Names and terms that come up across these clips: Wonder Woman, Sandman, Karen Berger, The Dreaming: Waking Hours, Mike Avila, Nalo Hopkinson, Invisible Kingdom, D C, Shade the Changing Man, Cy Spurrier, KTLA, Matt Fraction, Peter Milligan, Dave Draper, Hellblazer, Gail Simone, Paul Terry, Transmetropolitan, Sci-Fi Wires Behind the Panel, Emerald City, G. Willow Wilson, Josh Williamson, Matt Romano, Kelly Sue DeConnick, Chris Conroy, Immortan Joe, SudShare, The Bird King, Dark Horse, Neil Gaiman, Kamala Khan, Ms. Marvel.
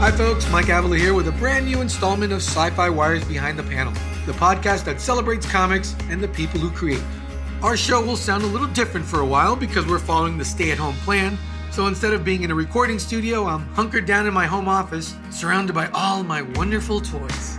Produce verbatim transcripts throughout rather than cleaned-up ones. Hi folks, Mike Avila here with a brand new installment of Sci-Fi Wires Behind the Panel, the podcast that celebrates comics and the people who create. Our show will sound a little different for a while because we're following the stay-at-home plan, so instead of being in a recording studio, I'm hunkered down in my home office, surrounded by all my wonderful toys.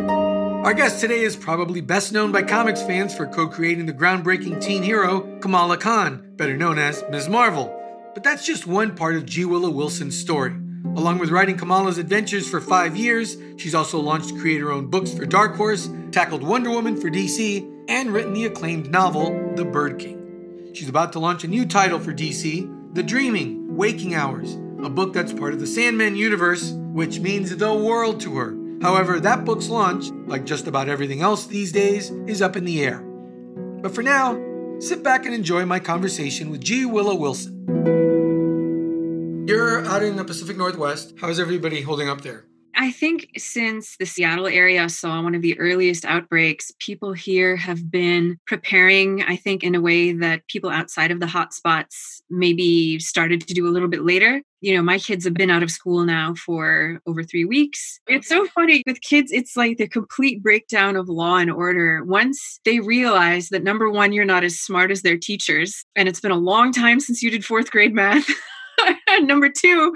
Our guest today is probably best known by comics fans for co-creating the groundbreaking teen hero, Kamala Khan, better known as Miz Marvel. But that's just one part of G. Willow Wilson's story. Along with writing Kamala's adventures for five years, she's also launched to create her own books for Dark Horse, tackled Wonder Woman for D C, and written the acclaimed novel, The Bird King. She's about to launch a new title for D C, The Dreaming: Waking Hours, a book that's part of the Sandman universe, which means the world to her. However, that book's launch, like just about everything else these days, is up in the air. But for now, sit back and enjoy my conversation with G. Willow Wilson. You're out in the Pacific Northwest. How's everybody holding up there? I think since the Seattle area saw one of the earliest outbreaks, people here have been preparing, I think, in a way that people outside of the hotspots maybe started to do a little bit later. You know, my kids have been out of school now for over three weeks. It's so funny with kids. It's like the complete breakdown of law and order. Once they realize that, number one, you're not as smart as their teachers, and it's been a long time since you did fourth grade math. And number two,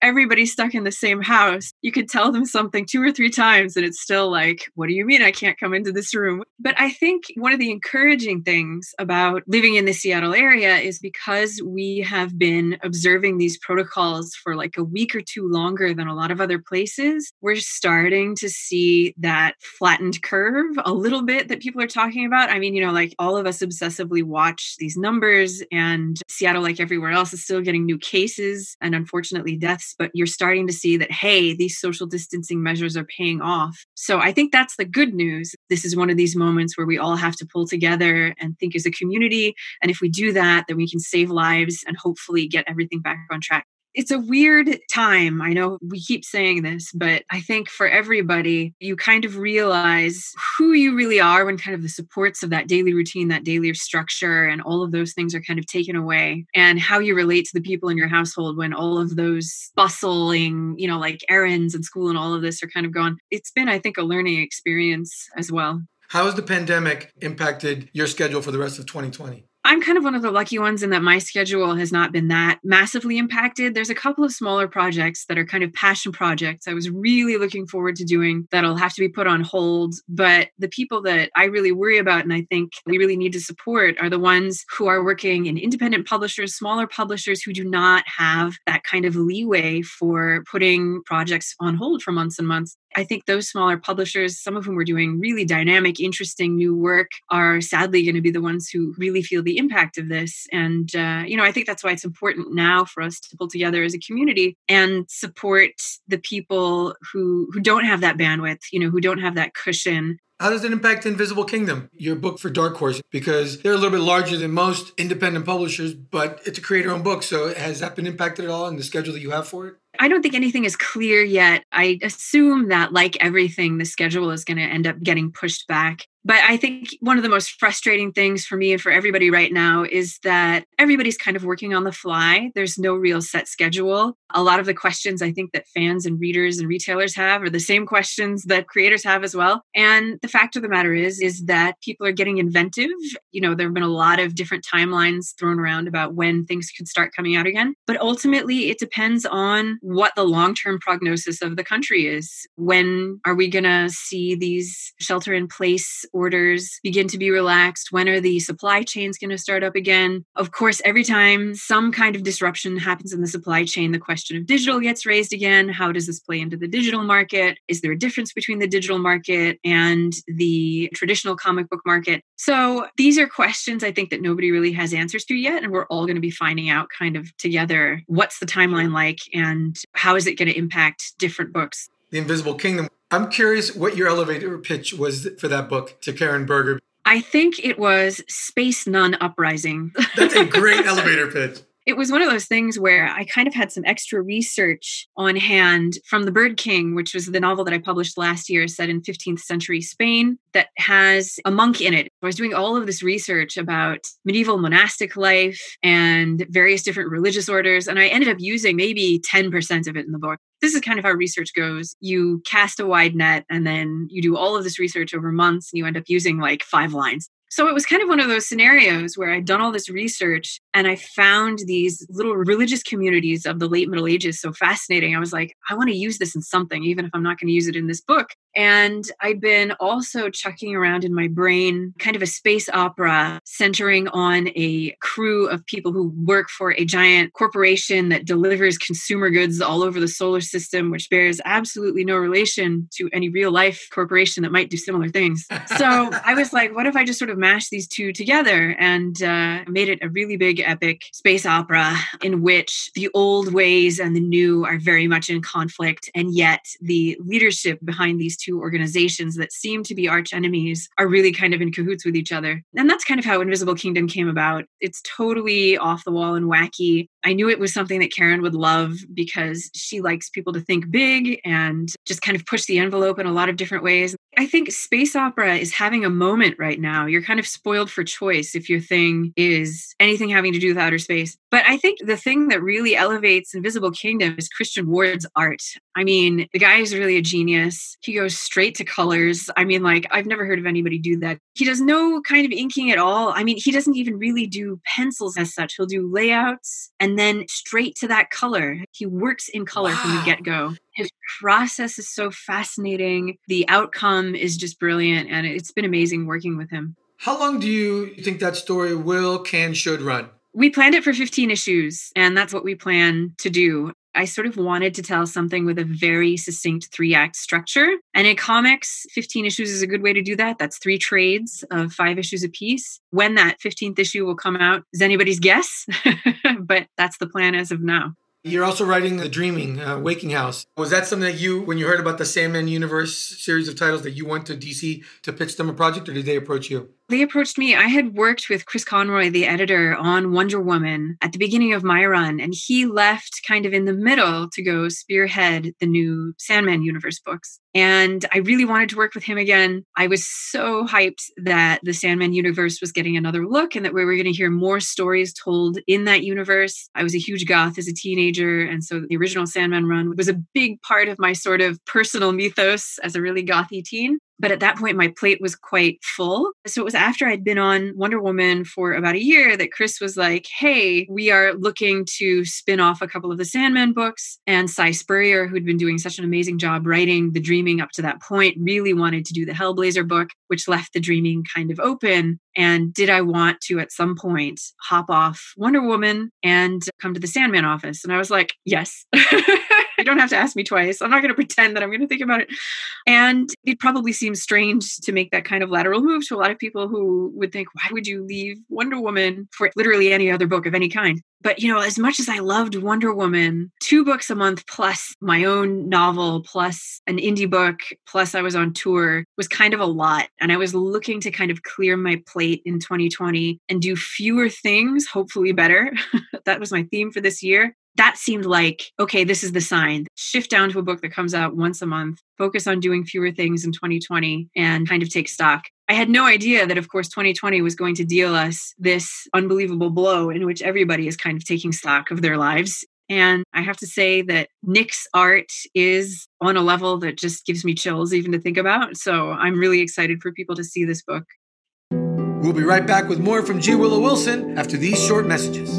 everybody's stuck in the same house. You could tell them something two or three times and it's still like, what do you mean I can't come into this room? But I think one of the encouraging things about living in the Seattle area is because we have been observing these protocols for like a week or two longer than a lot of other places, we're starting to see that flattened curve a little bit that people are talking about. I mean, you know, like all of us obsessively watch these numbers, and Seattle, like everywhere else, is still getting new cases and unfortunately deaths, but you're starting to see that, hey, these social distancing measures are paying off. So I think that's the good news. This is one of these moments where we all have to pull together and think as a community. And if we do that, then we can save lives and hopefully get everything back on track. It's a weird time. I know we keep saying this, but I think for everybody, you kind of realize who you really are when kind of the supports of that daily routine, that daily structure, and all of those things are kind of taken away, and how you relate to the people in your household when all of those bustling, you know, like errands and school and all of this are kind of gone. It's been, I think, a learning experience as well. How has the pandemic impacted your schedule for the rest of twenty twenty? I'm kind of one of the lucky ones in that my schedule has not been that massively impacted. There's a couple of smaller projects that are kind of passion projects I was really looking forward to doing that'll have to be put on hold. But the people that I really worry about and I think we really need to support are the ones who are working in independent publishers, smaller publishers who do not have that kind of leeway for putting projects on hold for months and months. I think those smaller publishers, some of whom are doing really dynamic, interesting new work, are sadly going to be the ones who really feel the impact of this. And, uh, you know, I think that's why it's important now for us to pull together as a community and support the people who, who don't have that bandwidth, you know, who don't have that cushion. How does it impact Invisible Kingdom, your book for Dark Horse? Because they're a little bit larger than most independent publishers, but it's a creator-owned book. So has that been impacted at all in the schedule that you have for it? I don't think anything is clear yet. I assume that, like everything, the schedule is going to end up getting pushed back. But I think one of the most frustrating things for me and for everybody right now is that everybody's kind of working on the fly. There's no real set schedule. A lot of the questions I think that fans and readers and retailers have are the same questions that creators have as well. And the fact of the matter is, is that people are getting inventive. You know, there have been a lot of different timelines thrown around about when things could start coming out again. But ultimately, it depends on what the long-term prognosis of the country is. When are we going to see these shelter-in-place orders begin to be relaxed? When are the supply chains going to start up again? Of course, every time some kind of disruption happens in the supply chain, the question of digital gets raised again. How does this play into the digital market? Is there a difference between the digital market and the traditional comic book market? So these are questions I think that nobody really has answers to yet. And we're all going to be finding out kind of together, what's the timeline like and how is it going to impact different books? The Invisible Kingdom. I'm curious what your elevator pitch was for that book to Karen Berger. I think it was Space Nun Uprising. That's a great elevator pitch. It was one of those things where I kind of had some extra research on hand from The Bird King, which was the novel that I published last year, set in fifteenth century Spain, that has a monk in it. I was doing all of this research about medieval monastic life and various different religious orders, and I ended up using maybe ten percent of it in the book. This is kind of how research goes. You cast a wide net, and then you do all of this research over months, and you end up using like five lines. So it was kind of one of those scenarios where I'd done all this research and I found these little religious communities of the late Middle Ages so fascinating. I was like, I want to use this in something, even if I'm not going to use it in this book. And I'd been also chucking around in my brain kind of a space opera centering on a crew of people who work for a giant corporation that delivers consumer goods all over the solar system, which bears absolutely no relation to any real life corporation that might do similar things. So I was like, what if I just sort of mashed these two together and uh, made it a really big epic space opera in which the old ways and the new are very much in conflict. And yet the leadership behind these two organizations that seem to be arch enemies are really kind of in cahoots with each other. And that's kind of how Invisible Kingdom came about. It's totally off the wall and wacky. I knew it was something that Karen would love because she likes people to think big and just kind of push the envelope in a lot of different ways. I think space opera is having a moment right now. You're kind of spoiled for choice if your thing is anything having to do with outer space. But I think the thing that really elevates Invisible Kingdom is Christian Ward's art. I mean, the guy is really a genius. He goes straight to colors. I mean, like, I've never heard of anybody do that. He does no kind of inking at all. I mean, he doesn't even really do pencils as such. He'll do layouts and then straight to that color. He works in color wow. from the get-go. His process is so fascinating. The outcome is just brilliant, and it's been amazing working with him. How long do you think that story will, can, should run? We planned it for fifteen issues, and that's what we plan to do. I sort of wanted to tell something with a very succinct three-act structure. And in comics, fifteen issues is a good way to do that. That's three trades of five issues apiece. When that fifteenth issue will come out is anybody's guess, but that's the plan as of now. You're also writing The Dreaming, uh, Waking Hours. Was that something that you, when you heard about the Sandman universe series of titles, that you went to D C to pitch them a project, or did they approach you? They approached me. I had worked with Chris Conroy, the editor, on Wonder Woman at the beginning of my run, and he left kind of in the middle to go spearhead the new Sandman universe books. And I really wanted to work with him again. I was so hyped that the Sandman universe was getting another look and that we were going to hear more stories told in that universe. I was a huge goth as a teenager. And so the original Sandman run was a big part of my sort of personal mythos as a really gothy teen. But at that point, my plate was quite full. So it was after I'd been on Wonder Woman for about a year that Chris was like, hey, we are looking to spin off a couple of the Sandman books. And Cy Spurrier, who'd been doing such an amazing job writing The Dreaming up to that point, really wanted to do the Hellblazer book, which left The Dreaming kind of open. And did I want to, at some point, hop off Wonder Woman and come to the Sandman office? And I was like, yes. You don't have to ask me twice. I'm not going to pretend that I'm going to think about it. And it probably seems strange to make that kind of lateral move to a lot of people who would think, why would you leave Wonder Woman for literally any other book of any kind? But, you know, as much as I loved Wonder Woman, two books a month plus my own novel, plus an indie book, plus I was on tour was kind of a lot. And I was looking to kind of clear my plate in twenty twenty and do fewer things, hopefully better. That was my theme for this year. That seemed like, okay, this is the sign. Shift down to a book that comes out once a month, focus on doing fewer things in twenty twenty and kind of take stock. I had no idea that, of course, twenty twenty was going to deal us this unbelievable blow in which everybody is kind of taking stock of their lives. And I have to say that Nick's art is on a level that just gives me chills even to think about. So I'm really excited for people to see this book. We'll be right back with more from G. Willow Wilson after these short messages.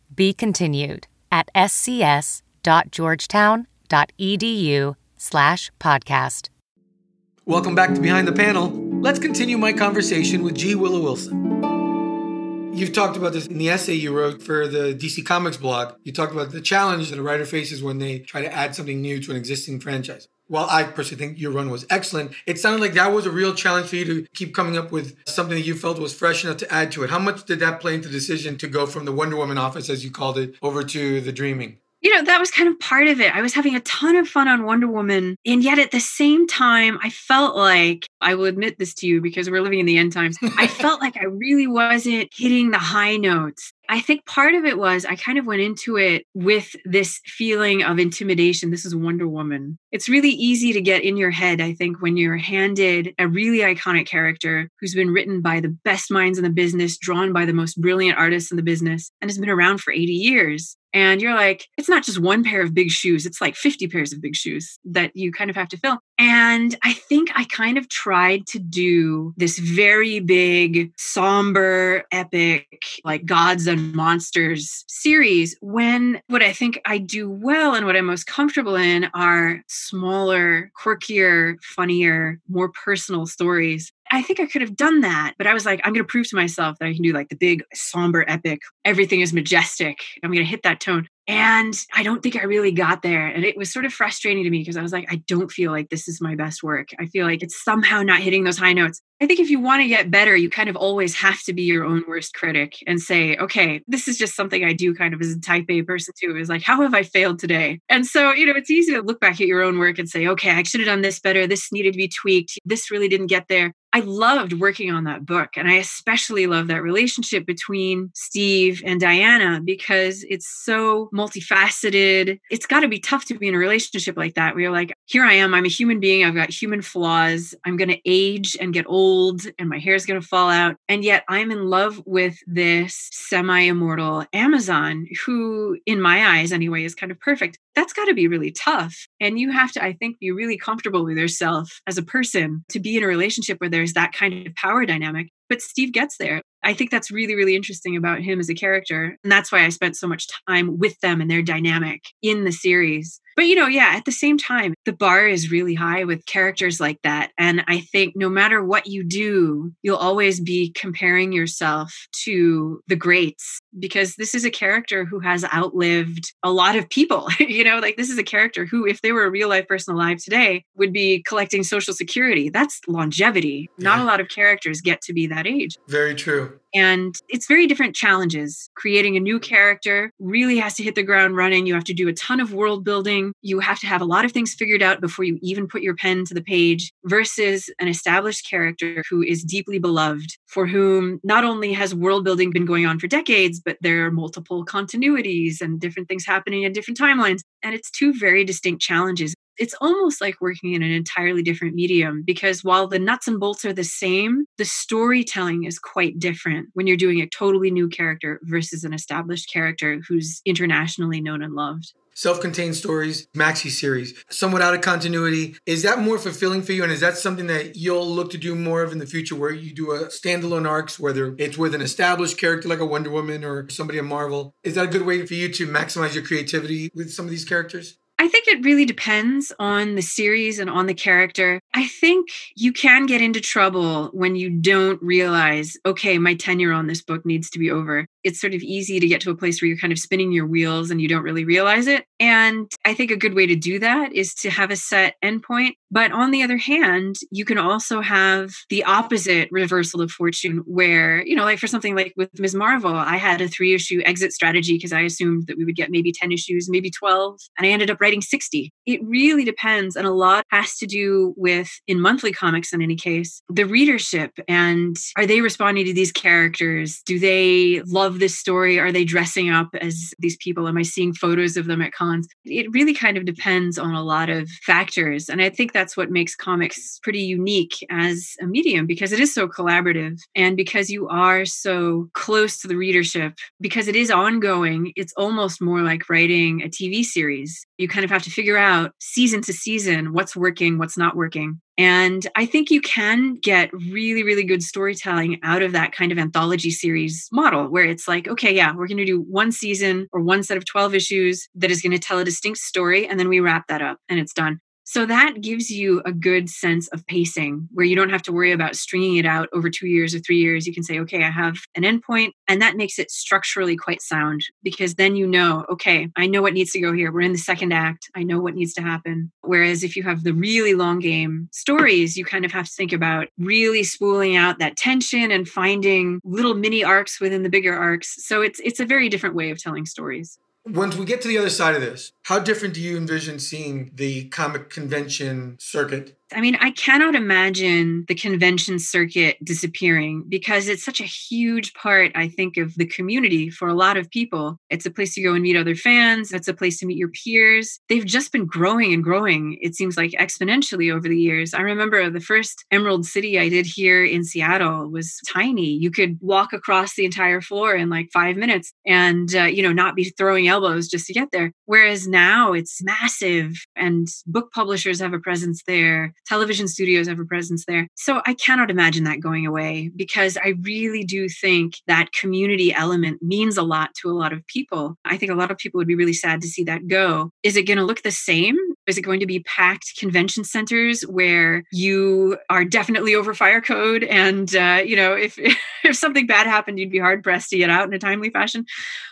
Be continued at s c s dot georgetown dot e d u slash podcast. Welcome back to Behind the Panel. Let's continue my conversation with G. Willow Wilson. You've talked about this in the essay you wrote for the D C Comics blog. You talked about the challenge that a writer faces when they try to add something new to an existing franchise. While I personally think your run was excellent, it sounded like that was a real challenge for you to keep coming up with something that you felt was fresh enough to add to it. How much did that play into the decision to go from the Wonder Woman office, as you called it, over to The Dreaming? You know, that was kind of part of it. I was having a ton of fun on Wonder Woman. And yet at the same time, I felt like, I will admit this to you because we're living in the end times, I felt like I really wasn't hitting the high notes. I think part of it was I kind of went into it with this feeling of intimidation. This is Wonder Woman. It's really easy to get in your head, I think, when you're handed a really iconic character who's been written by the best minds in the business, drawn by the most brilliant artists in the business, and has been around for eighty years. And you're like, it's not just one pair of big shoes. It's like fifty pairs of big shoes that you kind of have to fill. And I think I kind of tried to do this very big, somber, epic, like gods and monsters series when what I think I do well and what I'm most comfortable in are smaller, quirkier, funnier, more personal stories. I think I could have done that, but I was like, I'm going to prove to myself that I can do like the big, somber, epic, everything is majestic. I'm going to hit that tone. And I don't think I really got there. And it was sort of frustrating to me because I was like, I don't feel like this is my best work. I feel like it's somehow not hitting those high notes. I think if you want to get better, you kind of always have to be your own worst critic and say, okay, this is just something I do kind of as a type A person too, is like, how have I failed today? And so, you know, it's easy to look back at your own work and say, okay, I should have done this better. This needed to be tweaked. This really didn't get there. I loved working on that book. And I especially love that relationship between Steve and Diana because it's so multifaceted. It's got to be tough to be in a relationship like that where you're like, here I am, I'm a human being, I've got human flaws, I'm going to age and get old and my hair's going to fall out. And yet I'm in love with this semi-immortal Amazon who, in my eyes anyway, is kind of perfect. That's got to be really tough. And you have to, I think, be really comfortable with yourself as a person to be in a relationship where there's that kind of power dynamic. But Steve gets there. I think that's really, really interesting about him as a character. And that's why I spent so much time with them and their dynamic in the series. But, you know, yeah, at the same time, the bar is really high with characters like that. And I think no matter what you do, you'll always be comparing yourself to the greats because this is a character who has outlived a lot of people. You know, like this is a character who, if they were a real life person alive today, would be collecting Social Security. That's longevity. Yeah. Not a lot of characters get to be that age. Very true. And it's very different challenges. Creating a new character really has to hit the ground running. You have to do a ton of world building. You have to have a lot of things figured out before you even put your pen to the page versus an established character who is deeply beloved, for whom not only has world building been going on for decades, but there are multiple continuities and different things happening in different timelines. And it's two very distinct challenges. It's almost like working in an entirely different medium because while the nuts and bolts are the same, the storytelling is quite different when you're doing a totally new character versus an established character who's internationally known and loved. Self-contained stories, maxi series, somewhat out of continuity. Is that more fulfilling for you? And is that something that you'll look to do more of in the future where you do a standalone arcs, whether it's with an established character like a Wonder Woman or somebody in Marvel? Is that a good way for you to maximize your creativity with some of these characters? I think it really depends on the series and on the character. I think you can get into trouble when you don't realize, okay, my tenure on this book needs to be over. It's sort of easy to get to a place where you're kind of spinning your wheels and you don't really realize it. And I think a good way to do that is to have a set endpoint. But on the other hand, you can also have the opposite reversal of fortune where, you know, like for something like with Miz Marvel, I had a three issue exit strategy because I assumed that we would get maybe ten issues, maybe twelve. And I ended up writing sixty. It really depends. And a lot has to do with, in monthly comics in any case, the readership. And are they responding to these characters? Do they love love this story? Are they dressing up as these people? Am I seeing photos of them at cons? It really kind of depends on a lot of factors. And I think that's what makes comics pretty unique as a medium, because it is so collaborative and because you are so close to the readership, because it is ongoing. It's almost more like writing a T V series. You kind of have to figure out season to season what's working, what's not working. And I think you can get really, really good storytelling out of that kind of anthology series model where it's like, okay, yeah, we're going to do one season or one set of twelve issues that is going to tell a distinct story. And then we wrap that up and it's done. So that gives you a good sense of pacing where you don't have to worry about stringing it out over two years or three years. You can say, okay, I have an endpoint, and that makes it structurally quite sound because then you know, okay, I know what needs to go here. We're in the second act. I know what needs to happen. Whereas if you have the really long game stories, you kind of have to think about really spooling out that tension and finding little mini arcs within the bigger arcs. So it's it's a very different way of telling stories. Once we get to the other side of this, how different do you envision seeing the comic convention circuit? I mean, I cannot imagine the convention circuit disappearing because it's such a huge part, I think, of the community for a lot of people. It's a place to go and meet other fans. It's a place to meet your peers. They've just been growing and growing, it seems like, exponentially over the years. I remember the first Emerald City I did here in Seattle was tiny. You could walk across the entire floor in like five minutes and, uh, you know, not be throwing elbows just to get there. Whereas now it's massive and book publishers have a presence there. Television studios have a presence there. So I cannot imagine that going away because I really do think that community element means a lot to a lot of people. I think a lot of people would be really sad to see that go. Is it going to look the same? Is it going to be packed convention centers where you are definitely over fire code? And, uh, you know, if, if something bad happened, you'd be hard pressed to get out in a timely fashion.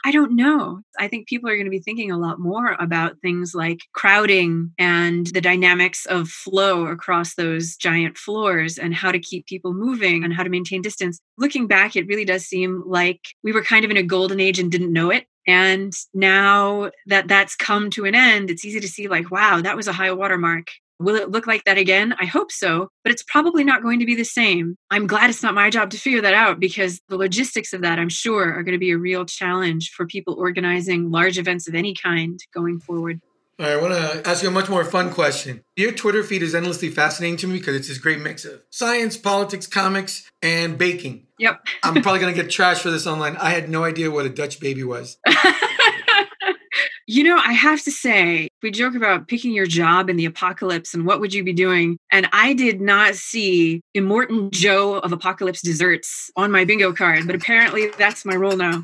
I don't know. I think people are going to be thinking a lot more about things like crowding and the dynamics of flow across those giant floors and how to keep people moving and how to maintain distance. Looking back, it really does seem like we were kind of in a golden age and didn't know it. And now that that's come to an end, it's easy to see like, wow, that was a high watermark. Will it look like that again? I hope so, but it's probably not going to be the same. I'm glad it's not my job to figure that out because the logistics of that, I'm sure, are going to be a real challenge for people organizing large events of any kind going forward. All right, I want to ask you a much more fun question. Your Twitter feed is endlessly fascinating to me because it's this great mix of science, politics, comics, and baking. Yep. I'm probably going to get trashed for this online. I had no idea what a Dutch baby was. You know, I have to say, we joke about picking your job in the apocalypse and what would you be doing? And I did not see Immortan Joe of Apocalypse Desserts on my bingo card, but apparently that's my role now.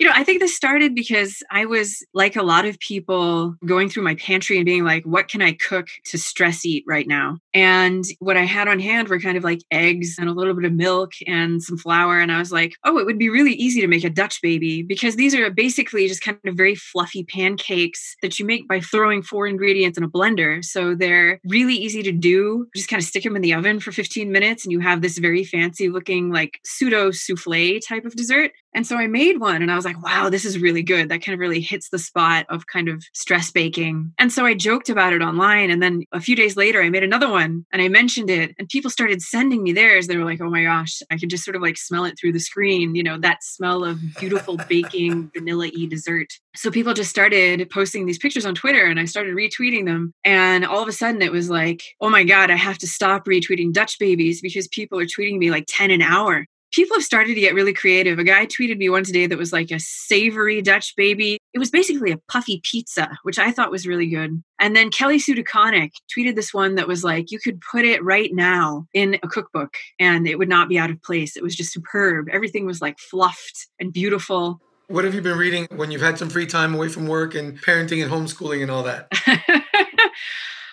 You know, I think this started because I was, like a lot of people, going through my pantry and being like, what can I cook to stress eat right now? And what I had on hand were kind of like eggs and a little bit of milk and some flour. And I was like, oh, it would be really easy to make a Dutch baby because these are basically just kind of very fluffy pancakes that you make by throwing four ingredients in a blender. So they're really easy to do. Just kind of stick them in the oven for fifteen minutes and you have this very fancy looking like pseudo souffle type of dessert. And so I made one and I was like, wow, this is really good. That kind of really hits the spot of kind of stress baking. And so I joked about it online. And then a few days later, I made another one and I mentioned it and people started sending me theirs. They were like, oh my gosh, I could just sort of like smell it through the screen. You know, that smell of beautiful baking, vanilla-y dessert. So people just started posting these pictures on Twitter and I started retweeting them. And all of a sudden it was like, oh my God, I have to stop retweeting Dutch babies because people are tweeting me like ten an hour. People have started to get really creative. A guy tweeted me one today that was like a savory Dutch baby. It was basically a puffy pizza, which I thought was really good. And then Kelly Sue DeConnick tweeted this one that was like, you could put it right now in a cookbook and it would not be out of place. It was just superb. Everything was like fluffed and beautiful. What have you been reading when you've had some free time away from work and parenting and homeschooling and all that?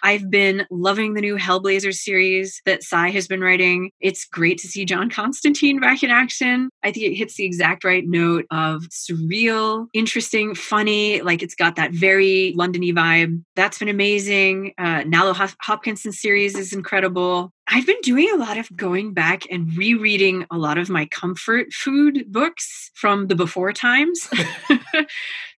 I've been loving the new Hellblazer series that Cy has been writing. It's great to see John Constantine back in action. I think it hits the exact right note of surreal, interesting, funny. Like it's got that very London-y vibe. That's been amazing. Uh, Nalo Hop- Hopkinson series is incredible. I've been doing a lot of going back and rereading a lot of my comfort food books from the before times.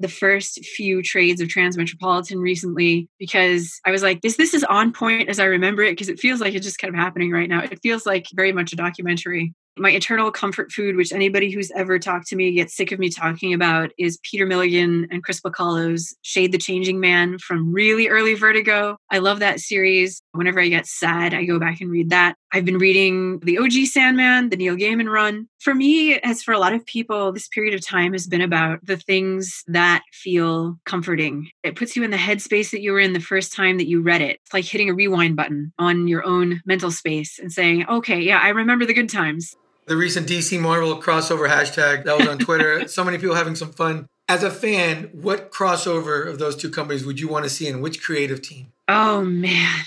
The first few trades of Transmetropolitan recently, because I was like, is this as on point as I remember it? Because it feels like it's just kind of happening right now. It feels like very much a documentary. my eternal comfort food, which anybody who's ever talked to me gets sick of me talking about, is Peter Milligan and Chris Bacallo's Shade the Changing Man from really early Vertigo. I love that series. Whenever I get sad, I go back and read that. I've been reading the O G Sandman, the Neil Gaiman run. For me, as for a lot of people, this period of time has been about the things that feel comforting. It puts you in the headspace that you were in the first time that you read it. It's like hitting a rewind button on your own mental space and saying, okay, yeah, I remember the good times. The recent D C Marvel crossover hashtag that was on Twitter. So many people having some fun. As a fan, what crossover of those two companies would you want to see and which creative team? Oh, man.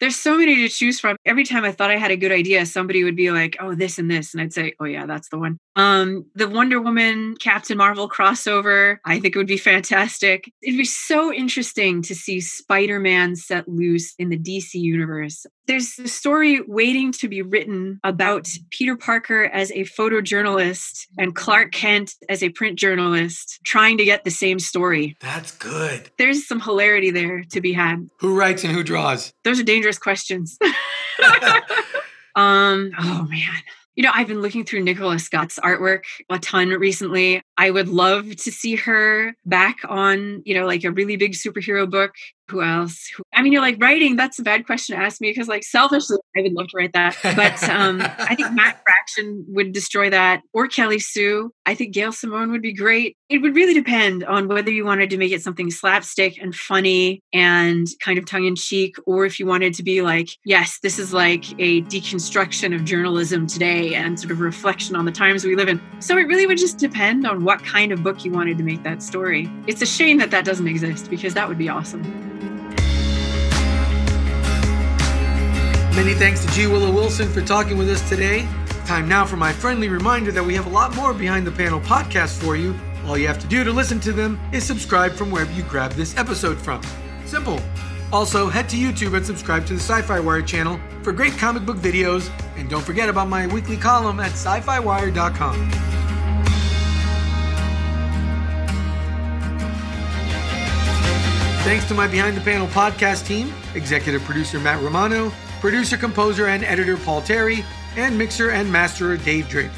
There's so many to choose from. Every time I thought I had a good idea, somebody would be like, oh, this and this. And I'd say, oh, yeah, that's the one. Um, the Wonder Woman, Captain Marvel crossover, I think it would be fantastic. It'd be so interesting to see Spider-Man set loose in the D C universe. There's a story waiting to be written about Peter Parker as a photojournalist and Clark Kent as a print journalist trying to get the same story. That's good. There's some hilarity there to be had. Who writes and who draws? Those are dangerous questions. um, oh, man. You know, I've been looking through Nicola Scott's artwork a ton recently. I would love to see her back on, you know, like a really big superhero book. Who else? I mean, you're like, writing, that's a bad question to ask me because, like, selfishly, I would love to write that. But um, I think Matt Fraction would destroy that, or Kelly Sue. I think Gail Simone would be great. It would really depend on whether you wanted to make it something slapstick and funny and kind of tongue in cheek, or if you wanted to be like, yes, this is like a deconstruction of journalism today and sort of reflection on the times we live in. So it really would just depend on what kind of book you wanted to make that story. It's a shame that that doesn't exist because that would be awesome. Many thanks to G. Willow Wilson for talking with us today. Time now for my friendly reminder that we have a lot more Behind the Panel podcasts for you. All you have to do to listen to them is subscribe from wherever you grab this episode from. Simple. Also, head to YouTube and subscribe to the Sci-Fi Wire channel for great comic book videos. And don't forget about my weekly column at sci fi wire dot com. Thanks to my Behind the Panel podcast team, executive producer Matt Romano, producer, composer, and editor Paul Terry, and mixer and masterer Dave Draper.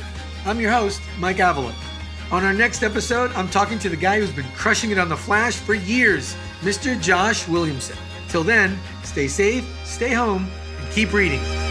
I'm your host, Mike Avila. On our next episode, I'm talking to the guy who's been crushing it on The Flash for years, Mister Josh Williamson. Till then, stay safe, stay home, and keep reading.